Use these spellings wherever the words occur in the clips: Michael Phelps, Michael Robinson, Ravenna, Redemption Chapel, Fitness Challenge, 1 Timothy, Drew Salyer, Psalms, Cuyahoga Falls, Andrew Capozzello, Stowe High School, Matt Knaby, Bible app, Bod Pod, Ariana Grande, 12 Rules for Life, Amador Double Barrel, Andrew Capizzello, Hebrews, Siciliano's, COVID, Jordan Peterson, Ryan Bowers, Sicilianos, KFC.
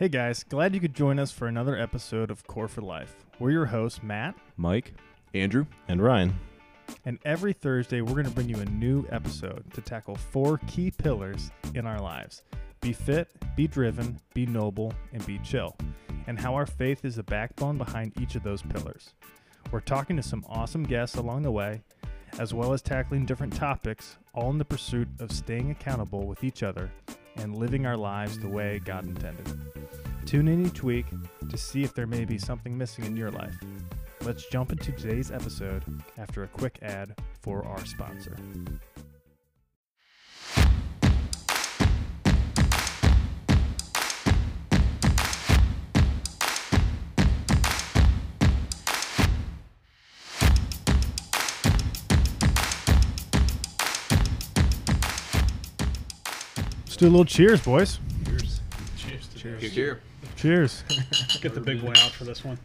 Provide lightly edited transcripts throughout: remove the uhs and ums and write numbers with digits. Hey guys, glad you could join us for another episode of Core for Life. We're your hosts, Matt, Mike, Andrew, and Ryan. And every Thursday, we're going to bring you a new episode to tackle four key pillars in our lives. Be fit, be driven, be noble, and be chill. And how our faith is the backbone behind each of those pillars. We're talking to some awesome guests along the way, as well as tackling different topics, all in the pursuit of staying accountable with each other and living our lives the way God intended. Tune in each week to see if there may be something missing in your life. Let's jump into today's episode after a quick ad for our sponsor. Let's do a little cheers, boys. Cheers. Cheers. Cheers. Cheers. Cheers. Get the big boy out for this one.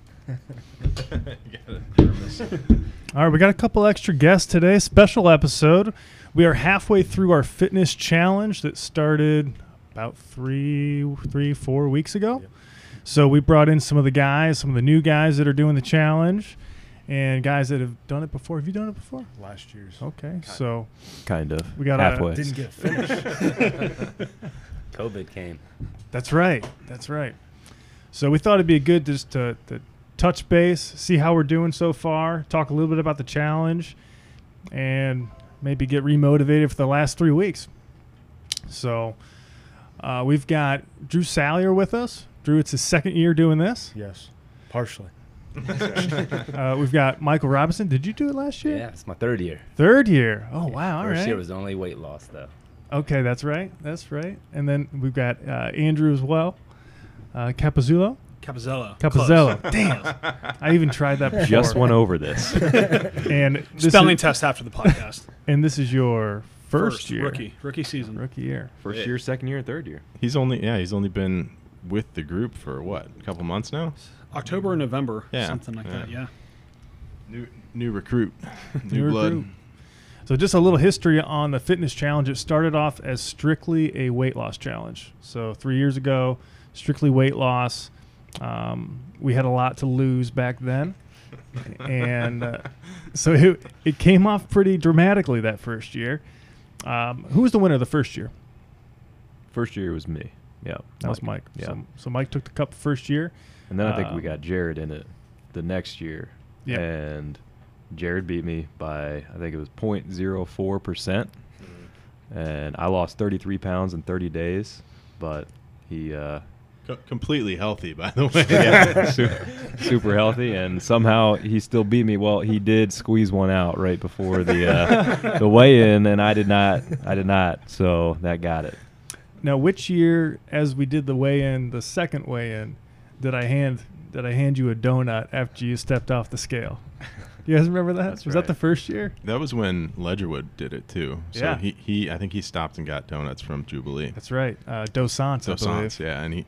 All right, we got a couple extra guests today. Special episode. We are halfway through our fitness challenge that started about three, 4 weeks ago. Yep. So we brought in some of the guys, some of the new guys that are doing the challenge, and guys that have done it before. Have you done it before? Last year's. Okay, kind of. We got halfway. Didn't get finished. COVID came. That's right. So we thought it'd be good just to touch base, see how we're doing so far, talk a little bit about the challenge, and maybe get remotivated for the last 3 weeks. So we've got Drew Salyer with us. Drew, it's his second year doing this. Yes, partially. We've got Michael Robinson. Did you do it last year? Yeah, it's my third year. Oh, yeah. Wow. All right. First year was only weight loss, though. Okay, that's right. And then we've got Andrew as well. Capozzello. Damn. I even tried that before. Just went over this. And this spelling test after the podcast. And this is your first year. Rookie season. Rookie year. First year, second year, third year. He's only been with the group for what? A couple months now? October or November. Yeah. Something like that, yeah. New recruit. New blood. Recruit. So just a little history on the fitness challenge. It started off as strictly a weight loss challenge. So 3 years ago, strictly weight loss. We had a lot to lose back then, and so it came off pretty dramatically that first year. Who was the winner the first year? First year was me. Yeah, that was Mike. Yeah. So Mike took the cup first year, and then I think we got Jared in it the next year. Yeah, and Jared beat me by I think it was 0.04%, and I lost 33 pounds in 30 days, but he. Completely healthy, by the way. Yeah, super healthy, and somehow he still beat me. Well, he did squeeze one out right before the weigh-in, and I did not. So that got it. Now, which year, as we did the weigh-in, the second weigh-in, did I hand you a donut after you stepped off the scale? You guys remember that? That's was right. That the first year? That was when Ledgerwood did it, too. So yeah. I think he stopped and got donuts from Jubilee. That's right. Dos Santos, yeah, and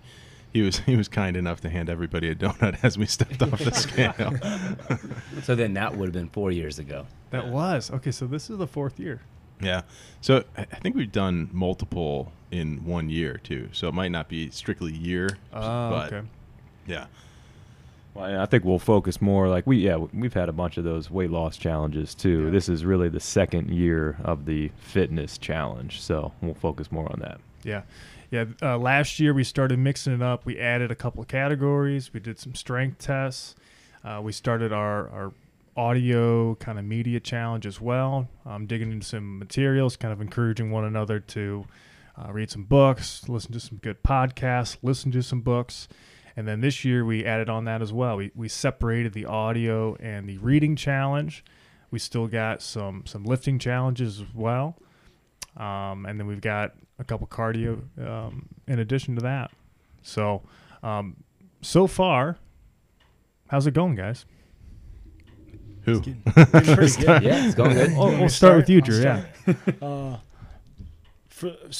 He was kind enough to hand everybody a donut as we stepped off the scale. So then that would have been 4 years ago. That was. Okay, so this is the fourth year. Yeah. So I think we've done multiple in 1 year, too. So it might not be strictly year, but okay. Yeah. Well, I think we'll focus more like we've had a bunch of those weight loss challenges, too. Yeah. This is really the second year of the fitness challenge, so we'll focus more on that. Yeah. Yeah, last year we started mixing it up. We added a couple of categories. We did some strength tests. We started our audio kind of media challenge as well, digging into some materials, kind of encouraging one another to read some books, listen to some good podcasts, listen to some books. And then this year we added on that as well. We separated the audio and the reading challenge. We still got some lifting challenges as well. And then we've got a couple cardio in addition to that. So, so far, how's it going, guys? Who? It's pretty good. Yeah, it's going good. We'll start with you, Drew. Yeah.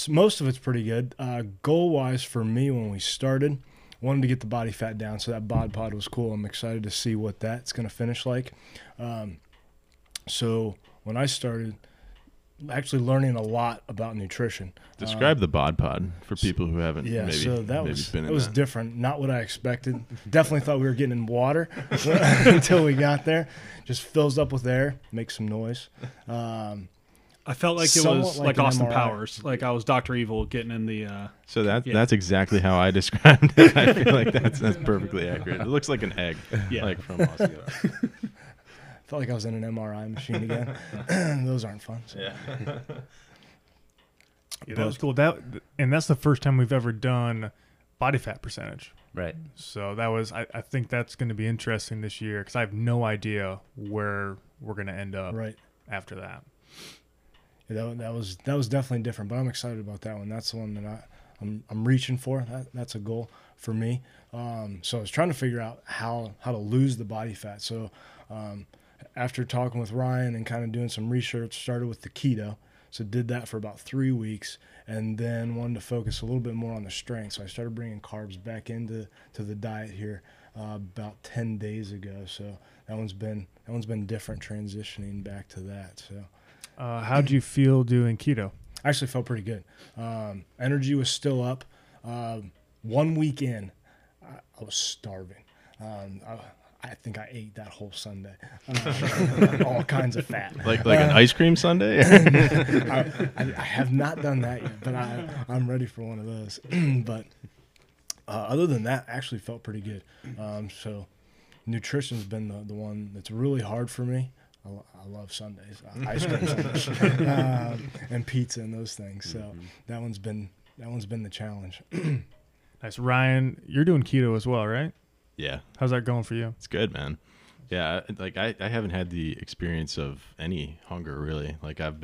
Most of it's pretty good. Goal-wise for me when we started, wanted to get the body fat down, so that bod pod was cool. I'm excited to see what that's going to finish like. So when I started – actually learning a lot about nutrition. Describe the Bod Pod for people who haven't. Yeah, maybe, so that was been in it was that. Different. Not what I expected. Definitely thought we were getting in water until we got there. Just fills up with air, makes some noise. I felt like it was like Austin MRI. Powers. Like I was Dr. Evil getting in the... So that's exactly how I described it. I feel like that's perfectly accurate. It looks like an egg, like from Austin Powers. I felt like I was in an MRI machine again. Those aren't fun. So. Yeah. That was cool. And that's the first time we've ever done body fat percentage. Right. So that was, I think that's going to be interesting this year because I have no idea where we're going to end up after that. Yeah, that was definitely different, but I'm excited about that one. That's the one that I'm reaching for. That's a goal for me. So I was trying to figure out how to lose the body fat. So after talking with Ryan and kind of doing some research, started with the keto. So did that for about 3 weeks and then wanted to focus a little bit more on the strength. So I started bringing carbs back into the diet here about 10 days ago. So that one's been different transitioning back to that. So how'd you feel doing keto? I actually felt pretty good. Energy was still up. 1 week in, I was starving. I think I ate that whole Sunday. All kinds of fat. Like an ice cream Sunday? I have not done that yet, but I'm ready for one of those. But other than that, I actually felt pretty good. So nutrition's been the one that's really hard for me. I love Sundays, ice cream Sundays, and pizza and those things. So that one's been the challenge. Nice. Ryan, you're doing keto as well, right? Yeah. How's that going for you? It's good, man. Yeah. Like I haven't had the experience of any hunger really. Like I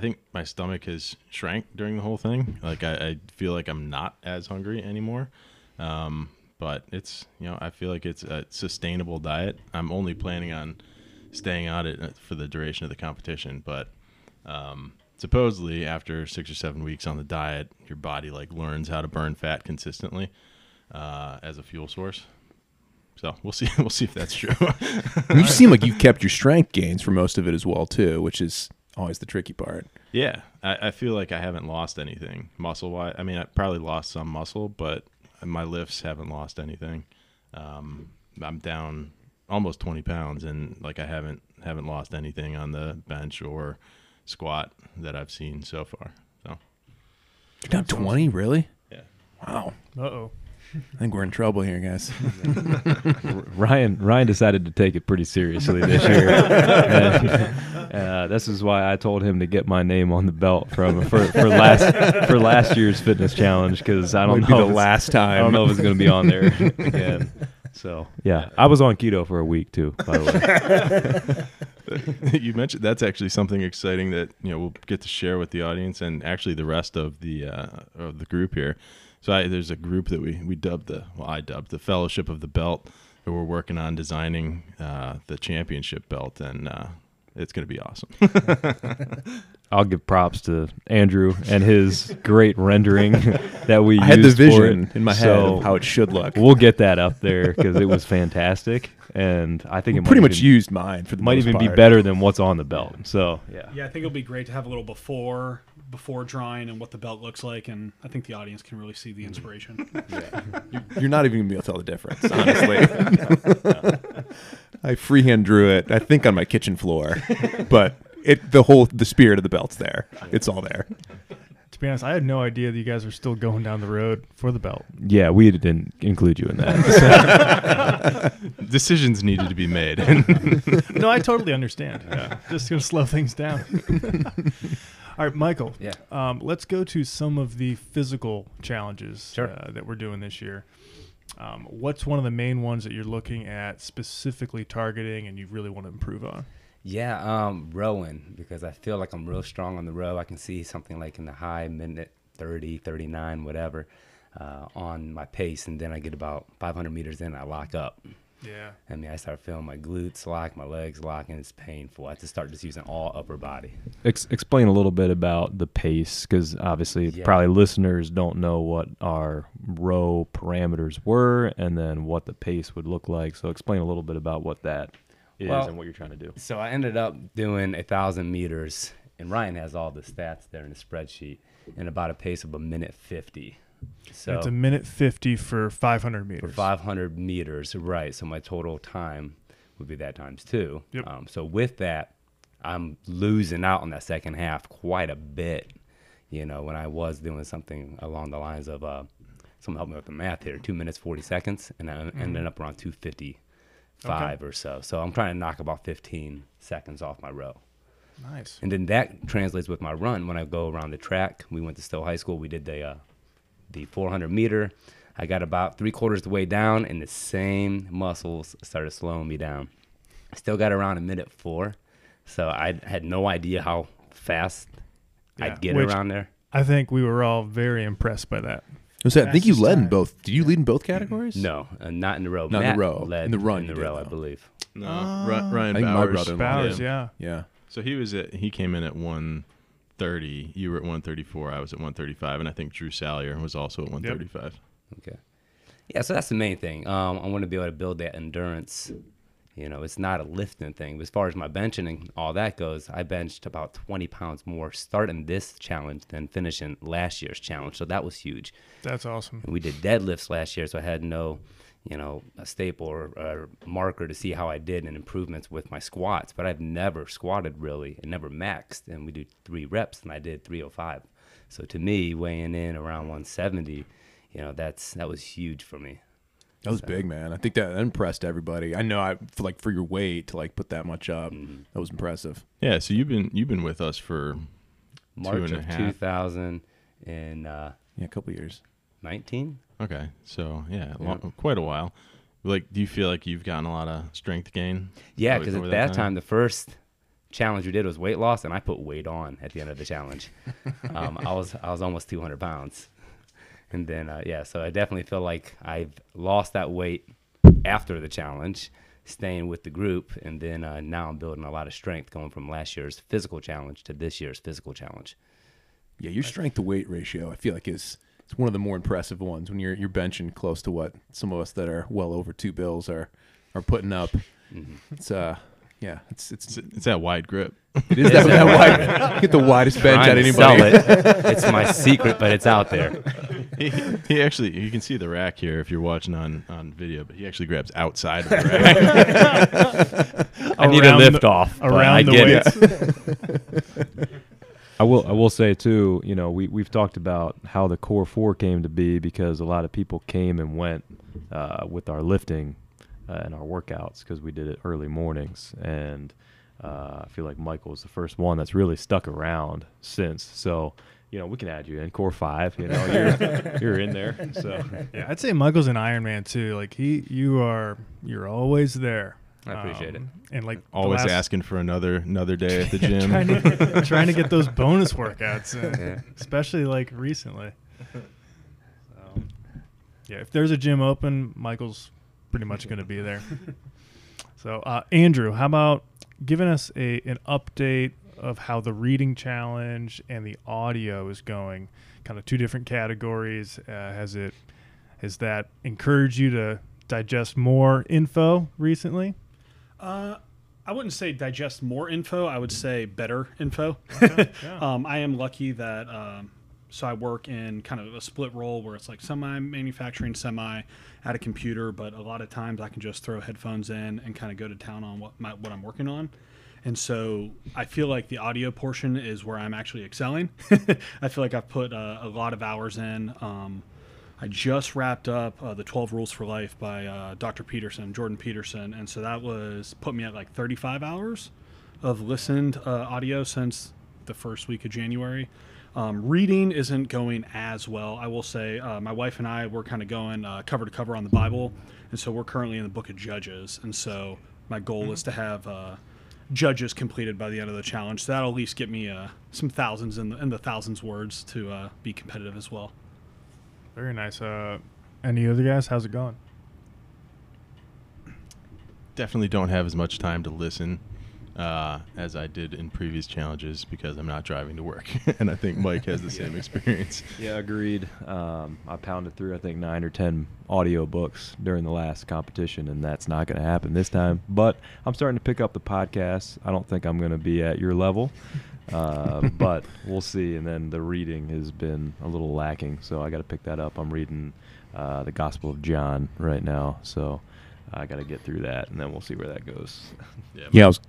think my stomach has shrank during the whole thing. Like I feel like I'm not as hungry anymore. But it's, I feel like it's a sustainable diet. I'm only planning on staying on it for the duration of the competition. But, supposedly after 6 or 7 weeks on the diet, your body like learns how to burn fat consistently, as a fuel source. So we'll see if that's true. You seem like you've kept your strength gains for most of it as well too, which is always the tricky part. Yeah. I feel like I haven't lost anything muscle wise. I mean, I probably lost some muscle, but my lifts haven't lost anything. I'm down almost 20 pounds and like I haven't lost anything on the bench or squat that I've seen so far. So you're down 20, really? Yeah. Wow. Uh-oh. I think we're in trouble here, guys. Ryan decided to take it pretty seriously this year. And, this is why I told him to get my name on the belt for last year's fitness challenge because I don't know the last time. I don't know if it's going to be on there again. So, yeah, I was on keto for a week, too, by the way. You mentioned that's actually something exciting that, we'll get to share with the audience and actually the rest of the group here. So there's a group that I dubbed the Fellowship of the Belt, and we're working on designing the championship belt, and it's going to be awesome. I'll give props to Andrew and his great rendering that we used. I had the vision in my head of how it should look. We'll get that up there because it was fantastic, and I think used mine for the might most even part. Be better than what's on the belt. So yeah, I think it'll be great to have a little before drawing and what the belt looks like, and I think the audience can really see the inspiration. Yeah. You're not even gonna be able to tell the difference, honestly. I freehand drew it, I think, on my kitchen floor, but. The spirit of the belt's there. It's all there. To be honest, I had no idea that you guys were still going down the road for the belt. Yeah, we didn't include you in that. So. Decisions needed to be made. No, I totally understand. Yeah. Just going to slow things down. All right, Michael. Yeah. Let's go to some of the physical challenges that we're doing this year. What's one of the main ones that you're looking at specifically targeting and you really want to improve on? Yeah, rowing, because I feel like I'm real strong on the row. I can see something like in the high minute 30, 39, whatever, on my pace. And then I get about 500 meters in, I lock up. Yeah. I mean, I start feeling my glutes lock, my legs lock, and it's painful. I have to start just using all upper body. Explain a little bit about the pace, because obviously probably listeners don't know what our row parameters were and then what the pace would look like. So explain a little bit about what that is and what you're trying to do. So I ended up doing 1,000 meters And Ryan has all the stats there in a spreadsheet, and about a pace of 1:50. So it's 1:50 for 500 meters. For 500 meters, right. So my total time would be that times two. Yep. So with that, I'm losing out on that second half quite a bit, you know, when I was doing something along the lines of, someone help me with the math here, 2 minutes, 40 seconds, and I ended up around 2:55 or so. So I'm trying to knock about 15 seconds off my row. Nice. And then that translates with my run. When I go around the track, we went to Stowe High School, we did the 400 meter. I got about 3/4 of the way down, and the same muscles started slowing me down. I still got around 1:04. So I had no idea how fast I'd get around there. I think we were all very impressed by that. I think you led in both. Did you lead in both categories? No, not in the row. Not in the row. Led in the run. In the row, I believe. No, Ryan Bowers, yeah. So he came in at 1:30. You were at 1:34. I was at 1:35, and I think Drew Salyer was also at 1:35. Okay. Yeah, so that's the main thing. I want to be able to build that endurance. You know, it's not a lifting thing. As far as my benching and all that goes, I benched about 20 pounds more starting this challenge than finishing last year's challenge. So that was huge. That's awesome. And we did deadlifts last year, so I had no, you know, a staple or marker to see how I did in improvements with my squats. But I've never squatted really and never maxed. And we do 3 reps, and I did 305. So to me, weighing in around 170, you know, that was huge for me. That was big, man. I think that impressed everybody. I know, for your weight to put that much up, that was impressive. Yeah. So you've been with us for March 2000 and a couple years. 19. Okay. So quite a while. Do you feel like you've gotten a lot of strength gain? Yeah, because at that time, the first challenge we did was weight loss, and I put weight on at the end of the challenge. I was almost 200 pounds. And then, so I definitely feel like I've lost that weight after the challenge, staying with the group, and then now I'm building a lot of strength going from last year's physical challenge to this year's physical challenge. Yeah, your strength-to-weight ratio, I feel like, it's one of the more impressive ones when you're benching close to what some of us that are well over 2 bills are putting up. Mm-hmm. It's that wide grip. It is that wide. Get the widest bench out of anybody. It's my secret, but it's out there. He actually, you can see the rack here if you're watching on video, but he actually grabs outside of the rack. I need a lift off around the weights. I will say too, you know, we've talked about how the Core 4 came to be because a lot of people came and went with our lifting and our workouts because we did it early mornings, and I feel like Michael was the first one that's really stuck around since. So, you know, we can add you in Core 5. You know, you're in there. So yeah, I'd say Michael's an Ironman too. Like you're always there. I appreciate it. And always asking for another day at the gym, trying to get those bonus workouts in, especially recently. So, yeah, if there's a gym open, Michael's pretty much going to be there. So Andrew, how about giving us an update of how the reading challenge and the audio is going? Kind of two different categories. Has that encouraged you to digest more info recently? I wouldn't say digest more info. I would say better info. Okay, yeah. I am lucky that so I work in kind of a split role where it's semi-manufacturing, semi at a computer, but a lot of times I can just throw headphones in and kind of go to town on what I'm working on. And so I feel like the audio portion is where I'm actually excelling. I feel like I've put a lot of hours in. I just wrapped up the 12 Rules for Life by Dr. Peterson, Jordan Peterson. And so that put me at 35 hours of listened audio since the first week of January. Reading isn't going as well. I will say my wife and I, we're kind of going cover to cover on the Bible. And so we're currently in the book of Judges. And so my goal is to have Judges completed by the end of the challenge. So that'll at least get me some thousands in the thousands words to be competitive as well. Very nice. Any other guys? How's it going? Definitely don't have as much time to listen as I did in previous challenges because I'm not driving to work. And I think Mike has the same experience. Yeah, agreed. I pounded through, I think, 9 or 10 audio books during the last competition, and that's not going to happen this time. But I'm starting to pick up the podcast. I don't think I'm going to be at your level. But we'll see. And then the reading has been a little lacking, so I got to pick that up. I'm reading the Gospel of John right now, so I got to get through that, and then we'll see where that goes. Yeah, I was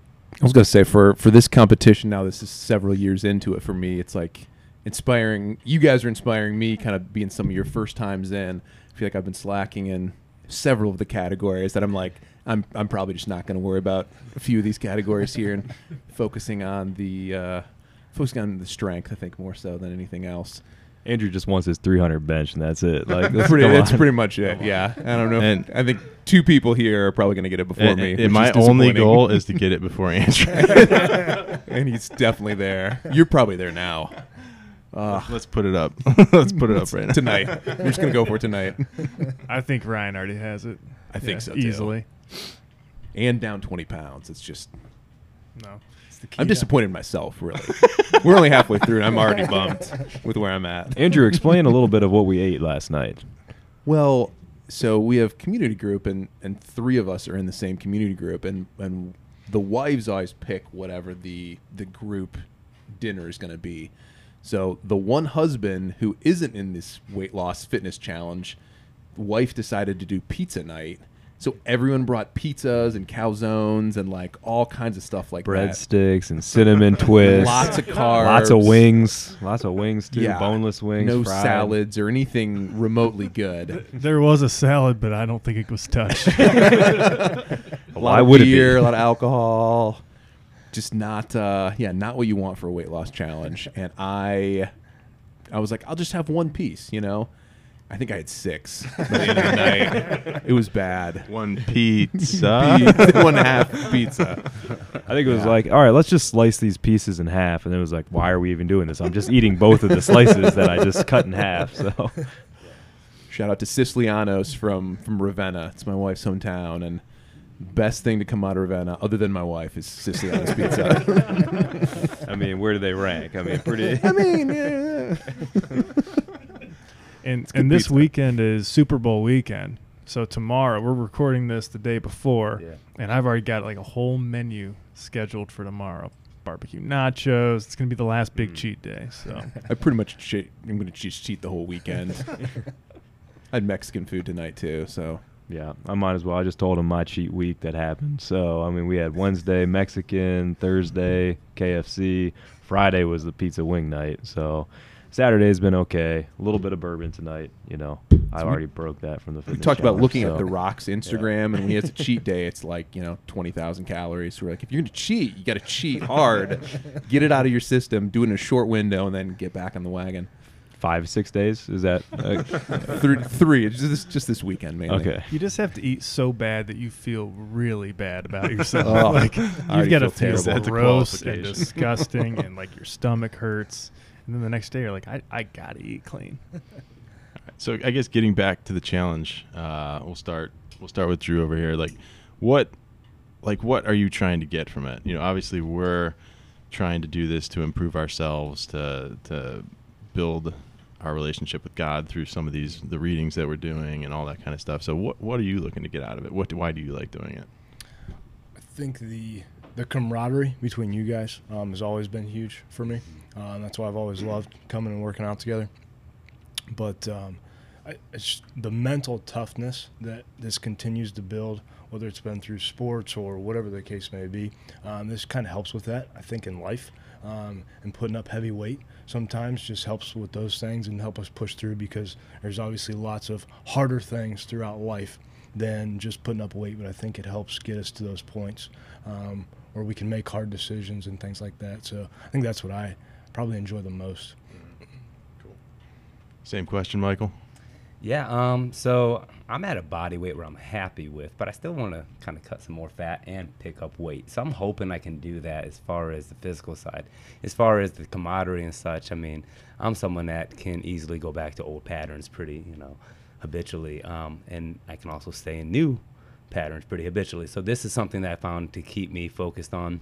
going to say, for this competition now, this is several years into it for me. It's like inspiring. You guys are inspiring me, kind of being some of your first times in. I feel like I've been slacking in several of the categories that I'm like, I'm probably just not going to worry about a few of these categories here, and focusing on the strength, I think, more so than anything else. Andrew just wants his 300 bench, and that's it. Like, that's pretty much it. Yeah, I don't know. And I think two people here are probably going to get it before me. And my only goal is to get it before Andrew. And he's definitely there. You're probably there now. Let's put it up. Let's put it up right now. Tonight. We're just going to go for it tonight. I think Ryan already has it. I think so, too. Easily. And down 20 pounds. It's just... No. I'm disappointed in myself, really. We're only halfway through, and I'm already bummed with where I'm at. Andrew, explain a little bit of what we ate last night. Well, so we have community group, and three of us are in the same community group, and the wives always pick whatever the group dinner is going to be. So the one husband who isn't in this weight loss fitness challenge, the wife decided to do pizza night. So everyone brought pizzas and calzones and like all kinds of stuff like breadsticks and cinnamon twists. Lots of carbs. Lots of wings too. Yeah. Boneless wings. No fried. Salads or anything remotely good. There was a salad, but I don't think it was touched. A lot of beer, a lot of alcohol. Just not what you want for a weight loss challenge. And I was like, I'll just have one piece, you know. I think I had six by the end of the night. It was bad. One pizza. One half pizza. I think it was like, all right, let's just slice these pieces in half. And it was like, why are we even doing this? I'm just eating both of the slices that I just cut in half. So, shout out to Sicilianos from Ravenna. It's my wife's hometown. And best thing to come out of Ravenna, other than my wife, is Siciliano's pizza. I mean, where do they rank? I mean, pretty. I mean, yeah. And this weekend is Super Bowl weekend. So tomorrow, we're recording this the day before, and I've already got like a whole menu scheduled for tomorrow. Barbecue nachos. It's going to be the last big cheat day. So I pretty much I'm going to cheat the whole weekend. I had Mexican food tonight too, so. Yeah, I might as well. I just told him my cheat week that happened. So, I mean, we had Wednesday Mexican, Thursday KFC, Friday was the pizza wing night, so... Saturday's been okay. A little bit of bourbon tonight, you know. I already broke that from the fitness. We talked about looking at The Rock's Instagram, and when he has a cheat day, it's like, you know, 20,000 calories. So we're like, if you're going to cheat, you got to cheat hard. Get it out of your system, do it in a short window, and then get back on the wagon. 5-6 days? Is that? Three. It's just this weekend, mainly. Okay. You just have to eat so bad that you feel really bad about yourself. Oh, like, you've got to feel gross and disgusting, and like your stomach hurts. And then the next day, you're like, I got to eat clean. So I guess getting back to the challenge, we'll start with Drew over here. Like, what are you trying to get from it? You know, obviously we're trying to do this to improve ourselves, to build our relationship with God through some of the readings that we're doing and all that kind of stuff. So what are you looking to get out of it? Why do you like doing it? I think the camaraderie between you guys has always been huge for me. That's why I've always loved coming and working out together. But it's the mental toughness that this continues to build, whether it's been through sports or whatever the case may be. This kind of helps with that, I think, in life. And putting up heavy weight sometimes just helps with those things and help us push through, because there's obviously lots of harder things throughout life than just putting up weight. But I think it helps get us to those points where we can make hard decisions and things like that. So I think that's what I probably enjoy the most. Cool. Same question, Michael. Yeah, so I'm at a body weight where I'm happy with, but I still want to kind of cut some more fat and pick up weight. So I'm hoping I can do that as far as the physical side. As far as the camaraderie and such, I mean, I'm someone that can easily go back to old patterns pretty, you know, habitually. And I can also stay in new patterns pretty habitually. So this is something that I found to keep me focused on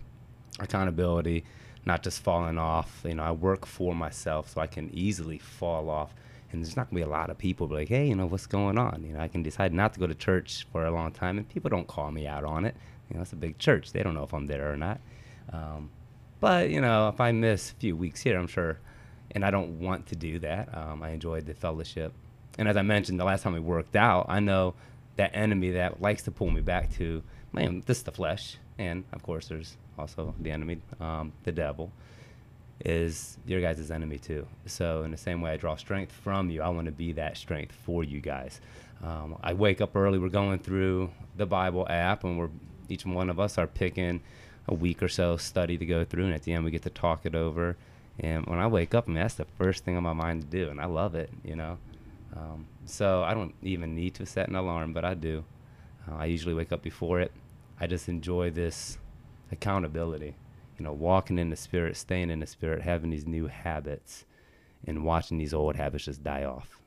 accountability, not just falling off. You know, I work for myself, so I can easily fall off. And there's not going to be a lot of people be like, hey, you know, what's going on? You know, I can decide not to go to church for a long time, and people don't call me out on it. You know, it's a big church. They don't know if I'm there or not. But, you know, if I miss a few weeks here, I'm sure, and I don't want to do that. I enjoyed the fellowship. And as I mentioned, the last time we worked out, I know that enemy that likes to pull me back to, man, this is the flesh. And, of course, there's also the enemy, the devil, is your guys' enemy too. So in the same way I draw strength from you, I want to be that strength for you guys. I wake up early. We're going through the Bible app, and we're each one of us are picking a week or so study to go through, and at the end we get to talk it over. And when I wake up, I mean, that's the first thing on my mind to do, and I love it, you know. So I don't even need to set an alarm, but I do. I usually wake up before it. I just enjoy this accountability, you know, walking in the Spirit, staying in the Spirit, having these new habits, and watching these old habits just die off.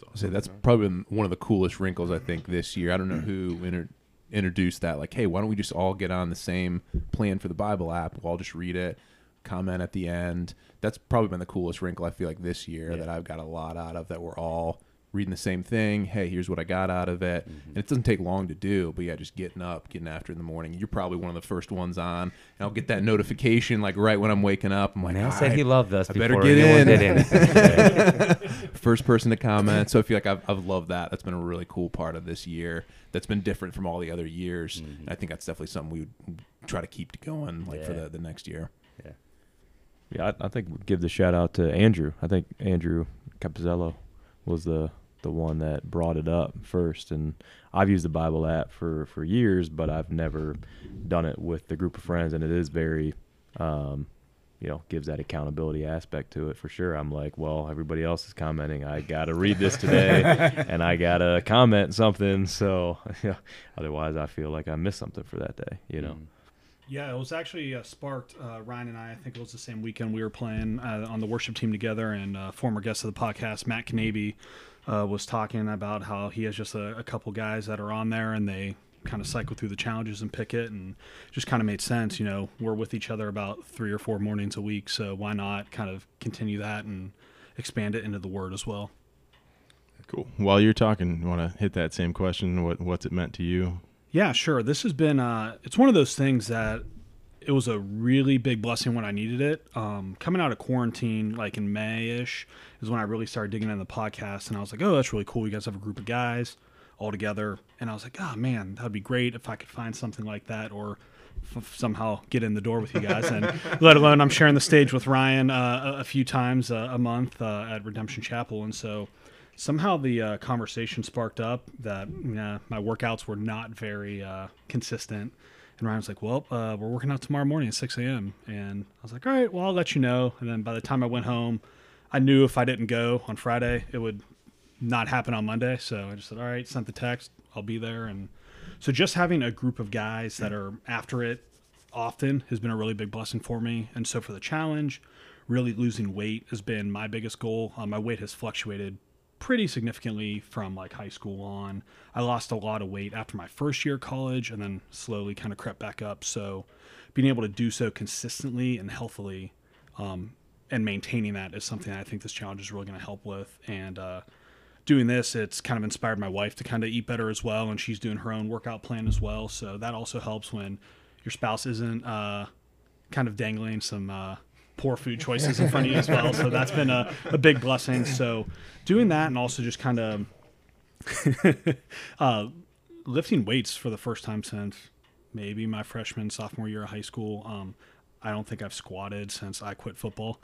So I'll say that's probably been one of the coolest wrinkles, I think, this year. I don't know who introduced that, like, hey, why don't we just all get on the same plan for the Bible app? We'll all just read it, comment at the end. That's probably been the coolest wrinkle, I feel like, this year that I've got a lot out of, that we're all reading the same thing. Hey, here's what I got out of it. Mm-hmm. And it doesn't take long to do, but yeah, just getting up, getting after it in the morning. You're probably one of the first ones on, and I'll get that notification like right when I'm waking up. I'm like, I said he loved us. I better get in. First person to comment. So I feel like I've loved that. That's been a really cool part of this year. That's been different from all the other years. Mm-hmm. And I think that's definitely something we would try to keep going for the next year. Yeah. Yeah, I think we'll give the shout out to Andrew. I think Andrew Capizzello was the one that brought it up first. And I've used the Bible app for years, but I've never done it with the group of friends. And it is very, gives that accountability aspect to it for sure. I'm like, well, everybody else is commenting. I got to read this today and I got to comment something. So otherwise I feel like I missed something for that day, you know? Yeah, it was actually sparked. Ryan and I think it was the same weekend we were playing on the worship team together, and former guest of the podcast, Matt Knaby, was talking about how he has just a couple guys that are on there, and they kind of cycle through the challenges and pick it, and just kind of made sense. You know, we're with each other about 3 or 4 mornings a week, so why not kind of continue that and expand it into the Word as well? Cool. While you're talking, you want to hit that same question, what's it meant to you? Yeah, sure. This has been, it's one of those things that it was a really big blessing when I needed it. Coming out of quarantine, like in May-ish, is when I really started digging into the podcast. And I was like, oh, that's really cool. You guys have a group of guys all together. And I was like, oh, man, that'd be great if I could find something like that, or somehow get in the door with you guys. And let alone I'm sharing the stage with Ryan a few times a month at Redemption Chapel. And so somehow the conversation sparked up that my workouts were not very consistent. And Ryan was like, well, we're working out tomorrow morning at 6 a.m. And I was like, all right, well, I'll let you know. And then by the time I went home, I knew if I didn't go on Friday, it would not happen on Monday. So I just said, all right, sent the text, I'll be there. And so just having a group of guys that are after it often has been a really big blessing for me. And so for the challenge, really losing weight has been my biggest goal. My weight has fluctuated pretty significantly from like high school on. I lost a lot of weight after my first year of college, and then slowly kind of crept back up. So being able to do so consistently and healthily and maintaining that is something that I think this challenge is really going to help with. And doing this, it's kind of inspired my wife to kind of eat better as well. And she's doing her own workout plan as well. So that also helps when your spouse isn't kind of dangling some poor food choices in front of you as well. So that's been a big blessing. So doing that, and also just kind of lifting weights for the first time since maybe my sophomore year of high school. I don't think I've squatted since I quit football.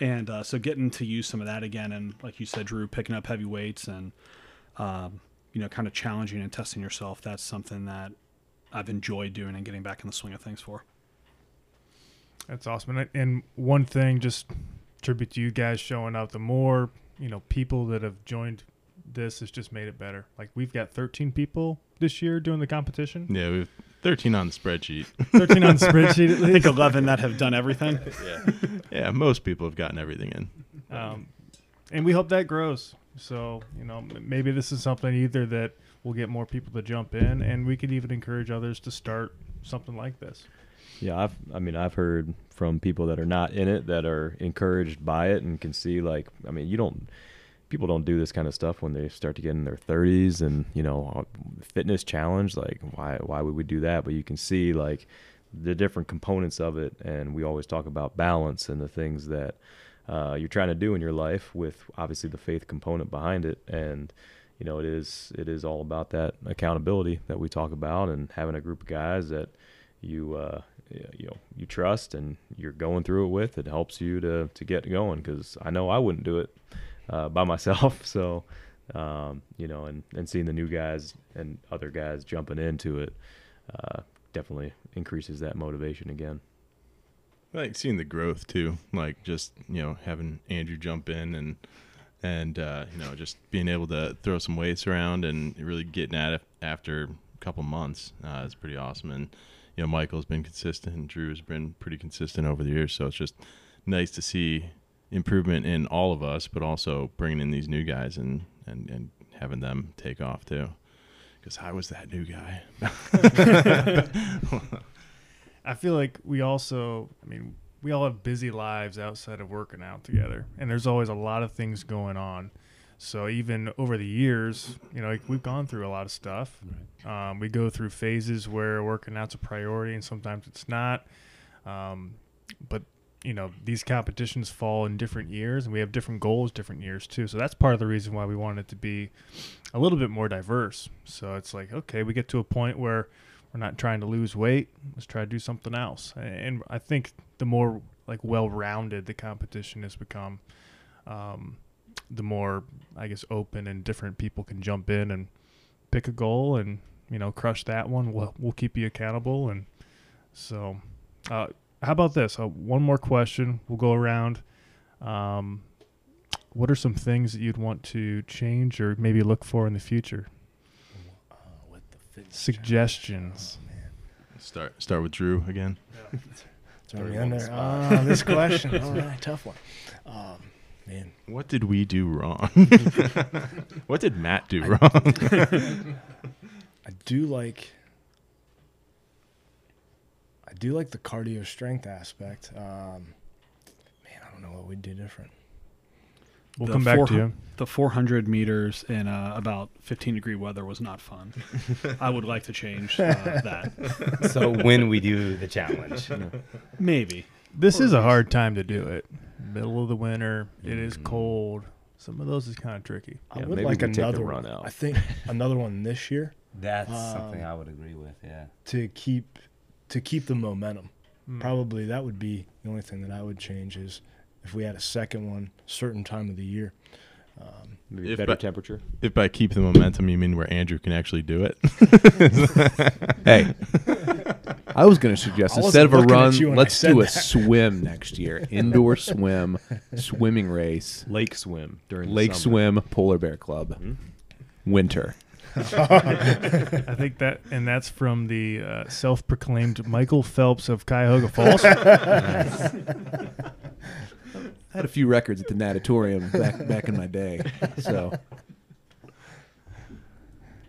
And so getting to use some of that again, and like you said, Drew, picking up heavy weights and kind of challenging and testing yourself, that's something that I've enjoyed doing and getting back in the swing of things for. That's awesome. And one thing, just tribute to you guys showing up. The more, people that have joined this, has just made it better. Like, we've got 13 people this year doing the competition. Yeah, we have 13 on the spreadsheet. 13 on the spreadsheet, at least. I think 11 that have done everything. Yeah, most people have gotten everything in. And we hope that grows. So, maybe this is something either that will get more people to jump in, and we could even encourage others to start something like this. Yeah, I've heard from people that are not in it that are encouraged by it and can see, like, people don't do this kind of stuff when they start to get in their 30s and, fitness challenge, like, why would we do that? But you can see, like, the different components of it. And we always talk about balance and the things that you're trying to do in your life with obviously the faith component behind it. And, you know, it is all about that accountability that we talk about and having a group of guys that you trust and you're going through it with. It helps you to get going, because I know I wouldn't do it by myself. So, you know, and seeing the new guys and other guys jumping into it definitely increases that motivation again. I like seeing the growth too, like just, you know, having Andrew jump in and you know, just being able to throw some weights around and really getting at it after a couple months is pretty awesome. And, you know, Michael's been consistent and Drew has been pretty consistent over the years. So it's just nice to see improvement in all of us, but also bringing in these new guys and having them take off too. Because I was that new guy. I feel like we all have busy lives outside of working out together, and there's always a lot of things going on. So even over the years, you know, like we've gone through a lot of stuff. Right. We go through phases where working out's a priority and sometimes it's not. But, you know, these competitions fall in different years, and we have different goals different years too. So that's part of the reason why we want it to be a little bit more diverse. So it's like, okay, we get to a point where we're not trying to lose weight. Let's try to do something else. And I think the more like well-rounded the competition has become, the more, I guess, open and different people can jump in and pick a goal and, you know, crush that one. We'll keep you accountable. And so how about this? One more question. We'll go around. What are some things that you'd want to change or maybe look for in the future? Suggestions. Oh, start with Drew again. Yeah. Throw me under. This question. All right, tough one. Man, what did we do wrong? What did Matt do wrong? I do like the cardio strength aspect. Man, I don't know what we'd do different. We'll come back to you. The 400 meters in about 15-degree weather was not fun. I would like to change that. So when we do the challenge. Maybe. This is a hard time to do it. Middle of the winter. Mm-hmm. It is cold. Some of those is kind of tricky. Yeah, I would like another run out. I think another one this year. That's something I would agree with, yeah. To keep the momentum. Mm. Probably that would be the only thing that I would change is – if we had a second one, certain time of the year, maybe better temperature. If by keep the momentum, you mean where Andrew can actually do it? Hey, I was going to suggest instead of a run, let's do a swim next year. Indoor swim, swimming race, lake swim during lake swim, polar bear club, winter. I think that, and that's from the self-proclaimed Michael Phelps of Cuyahoga Falls. I had a few records at the natatorium back in my day, so.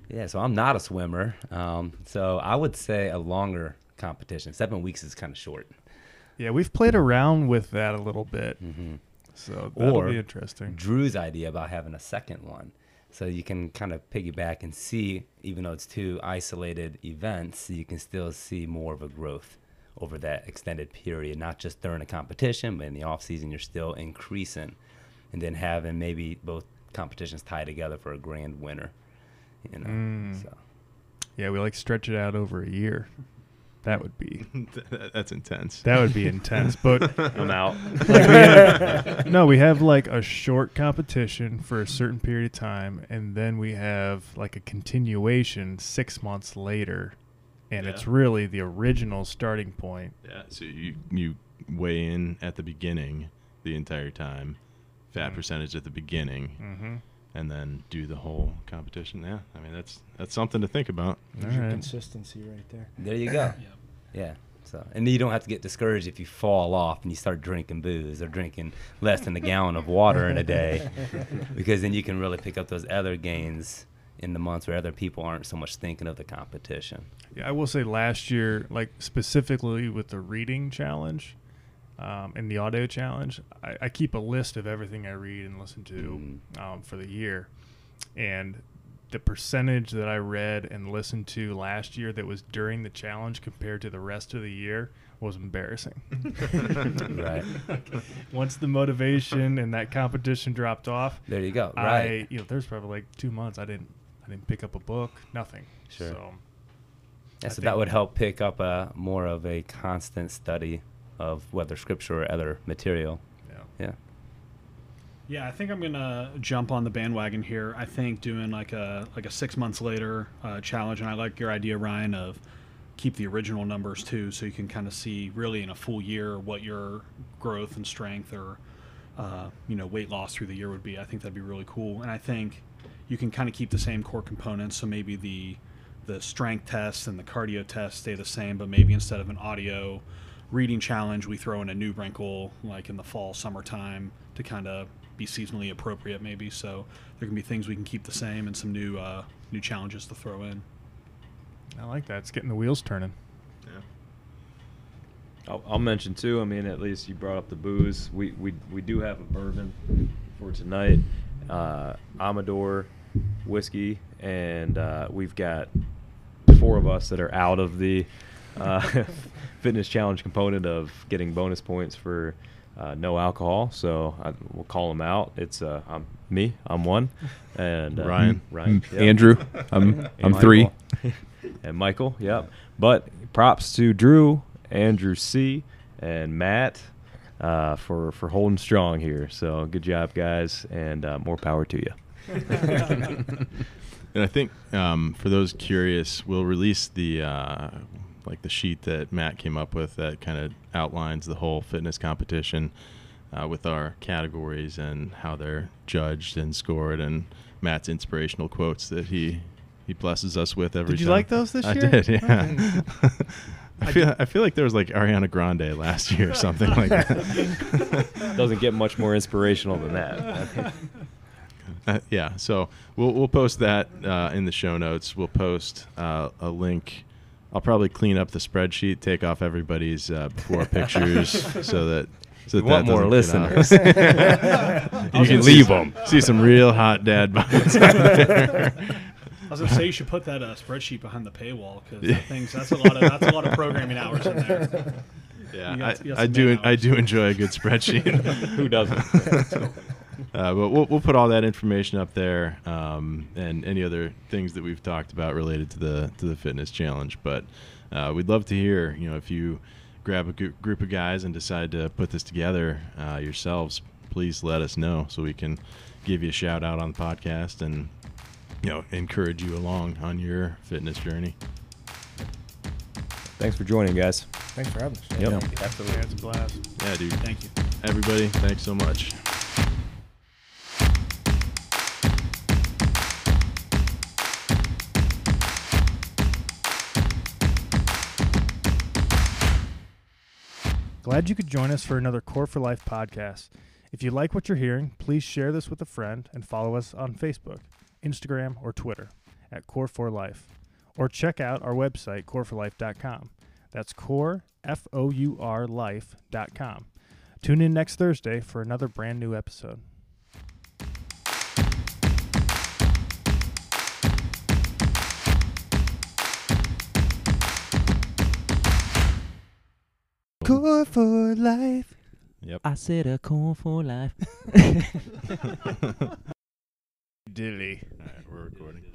Yeah, so I'm not a swimmer, so I would say a longer competition. 7 weeks is kind of short. Yeah, we've played around with that a little bit, so that'll be interesting. Drew's idea about having a second one, so you can kind of piggyback and see, even though it's two isolated events, you can still see more of a growth over that extended period, not just during a competition, but in the off season, you're still increasing, and then having maybe both competitions tied together for a grand winner, you know. So yeah, we like stretch it out over a year. That would be that's intense. That would be intense, but I'm out. Like we have like a short competition for a certain period of time, and then we have like a continuation 6 months later. And yeah. It's really the original starting point. Yeah, so you weigh in at the beginning the entire time, fat percentage at the beginning, and then do the whole competition. Yeah, I mean, that's something to think about. There's your consistency right there. There you go. Yeah. So, and you don't have to get discouraged if you fall off and you start drinking booze or drinking less than a gallon of water in a day, because then you can really pick up those other gains in the months where other people aren't so much thinking of the competition. Yeah, I will say last year, like specifically with the reading challenge and the audio challenge, I keep a list of everything I read and listen to for the year. And the percentage that I read and listened to last year that was during the challenge compared to the rest of the year was embarrassing. Right. Once the motivation and that competition dropped off, there you go. Right. There's probably like 2 months I didn't pick up a book, nothing. Sure. So that would help pick up a more of a constant study of whether scripture or other material. Yeah. Yeah, I think I'm going to jump on the bandwagon here. I think doing like a 6 months later challenge, and I like your idea, Ryan, of keep the original numbers too, so you can kind of see really in a full year what your growth and strength or weight loss through the year would be. I think that'd be really cool. And I think you can kind of keep the same core components, so maybe the strength test and the cardio test stay the same, but maybe instead of an audio reading challenge, we throw in a new wrinkle like in the fall, summertime to kind of be seasonally appropriate maybe, so there can be things we can keep the same and some new challenges to throw in. I like that. It's getting the wheels turning. Yeah. I'll mention too, at least you brought up the booze. We do have a bourbon for tonight, Amador whiskey, and we've got four of us that are out of the fitness challenge component of getting bonus points for no alcohol, so we'll call them out. It's I'm one, and Ryan, yep. Andrew, I'm three, and Michael. Yep. But props to Drew, Andrew C, and Matt for holding strong here. So good job, guys, and more power to you. And I think for those curious, we'll release the. Like the sheet that Matt came up with that kind of outlines the whole fitness competition with our categories and how they're judged and scored, and Matt's inspirational quotes that he blesses us with every time. Did you like those this year? I did, yeah. Okay. I feel like there was like Ariana Grande last year or something like that. Doesn't get much more inspirational than that. Yeah, so we'll post that in the show notes. We'll post a link. I'll probably clean up the spreadsheet, take off everybody's before pictures, so that want more listeners. You can leave them. See some real hot dad bods out there. I was gonna say you should put that spreadsheet behind the paywall, because that's a lot of programming hours in there. Yeah, I do enjoy a good spreadsheet. Who doesn't? But we'll put all that information up there, and any other things that we've talked about related to the fitness challenge. But we'd love to hear, if you grab a group of guys and decide to put this together yourselves, please let us know so we can give you a shout out on the podcast and encourage you along on your fitness journey. Thanks for joining, guys. Thanks for having us. Yep. Yeah, absolutely, that's a blast. Yeah, dude. Thank you, everybody. Thanks so much. Glad you could join us for another Core for Life podcast. If you like what you're hearing, please share this with a friend and follow us on Facebook, Instagram, or Twitter at Core for Life. Or check out our website, coreforlife.com. That's core, F-O-U-R, life.com. Tune in next Thursday for another brand new episode. Core for life. Yep. I said a core for life. Dilly. All right, we're recording.